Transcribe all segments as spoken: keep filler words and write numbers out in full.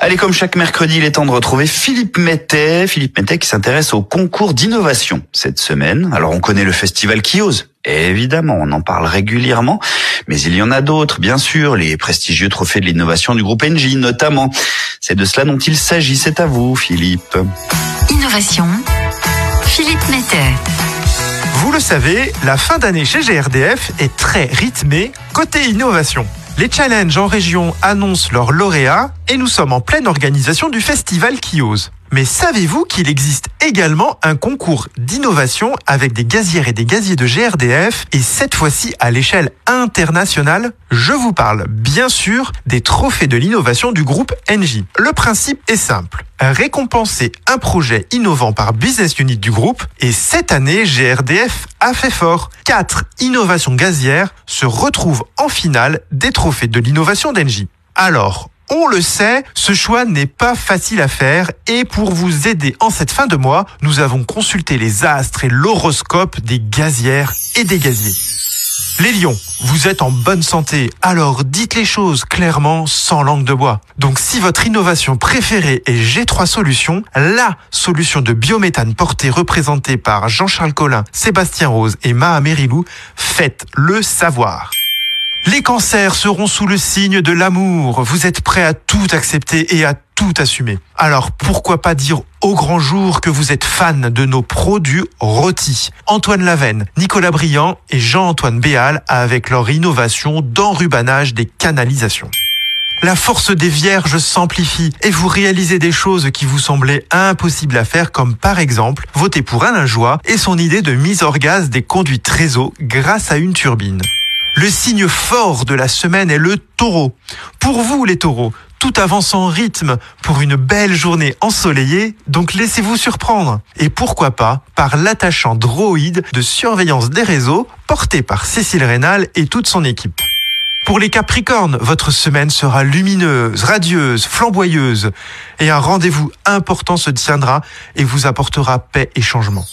Allez, comme chaque mercredi, il est temps de retrouver Philippe Mettet. Philippe Mettet qui s'intéresse au concours d'innovation cette semaine. Alors, on connaît le festival Kios. Évidemment, on en parle régulièrement. Mais il y en a d'autres, bien sûr. Les prestigieux trophées de l'innovation du groupe ENGIE, notamment. C'est de cela dont il s'agit. C'est à vous, Philippe. Innovation, Philippe Mettet. Vous le savez, la fin d'année chez G R D F est très rythmée côté innovation. Les challenges en région annoncent leurs lauréats et nous sommes en pleine organisation du festival Kios. Mais savez-vous qu'il existe également un concours d'innovation avec des gazières et des gaziers de G R D F et cette fois-ci à l'échelle internationale? Je vous parle bien sûr des trophées de l'innovation du groupe ENGIE. Le principe est simple. Récompenser un projet innovant par business unit du groupe et cette année G R D F a fait fort. Quatre innovations gazières se retrouvent en finale des trophées de l'innovation d'ENGIE. Alors, on le sait, ce choix n'est pas facile à faire et pour vous aider en cette fin de mois, nous avons consulté les astres et l'horoscope des gazières et des gaziers. Les lions, vous êtes en bonne santé, alors dites les choses clairement sans langue de bois. Donc si votre innovation préférée est G trois Solutions, la solution de biométhane portée représentée par Jean-Charles Collin, Sébastien Rose et Mahamerilou, faites-le savoir. Les cancers seront sous le signe de l'amour. Vous êtes prêts à tout accepter et à tout assumer. Alors pourquoi pas dire au grand jour que vous êtes fan de nos produits rôtis. Antoine Lavenne, Nicolas Briand et Jean-Antoine Béal avec leur innovation d'enrubanage des canalisations. La force des vierges s'amplifie et vous réalisez des choses qui vous semblaient impossibles à faire comme par exemple voter pour Alain Joie et son idée de mise hors gaz des conduites réseau grâce à une turbine. Le signe fort de la semaine est le taureau. Pour vous les taureaux, tout avance en rythme pour une belle journée ensoleillée, donc laissez-vous surprendre. Et pourquoi pas par l'attachant droïde de surveillance des réseaux porté par Cécile Rénal et toute son équipe. Pour les Capricornes, votre semaine sera lumineuse, radieuse, flamboyeuse et un rendez-vous important se tiendra et vous apportera paix et changement.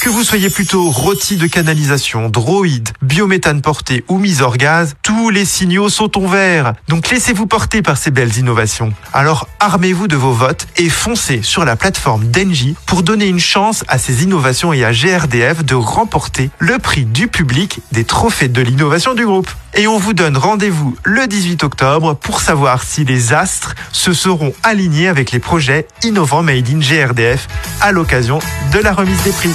Que vous soyez plutôt rôti de canalisation, droïde, biométhane porté ou mise hors gaz, tous les signaux sont en vert. Donc laissez-vous porter par ces belles innovations. Alors armez-vous de vos votes et foncez sur la plateforme d'ENGIE pour donner une chance à ces innovations et à G R D F de remporter le prix du public des trophées de l'innovation du groupe. Et on vous donne rendez-vous le dix-huit octobre pour savoir si les astres se seront alignés avec les projets innovants Made in G R D F à l'occasion de la remise des prix.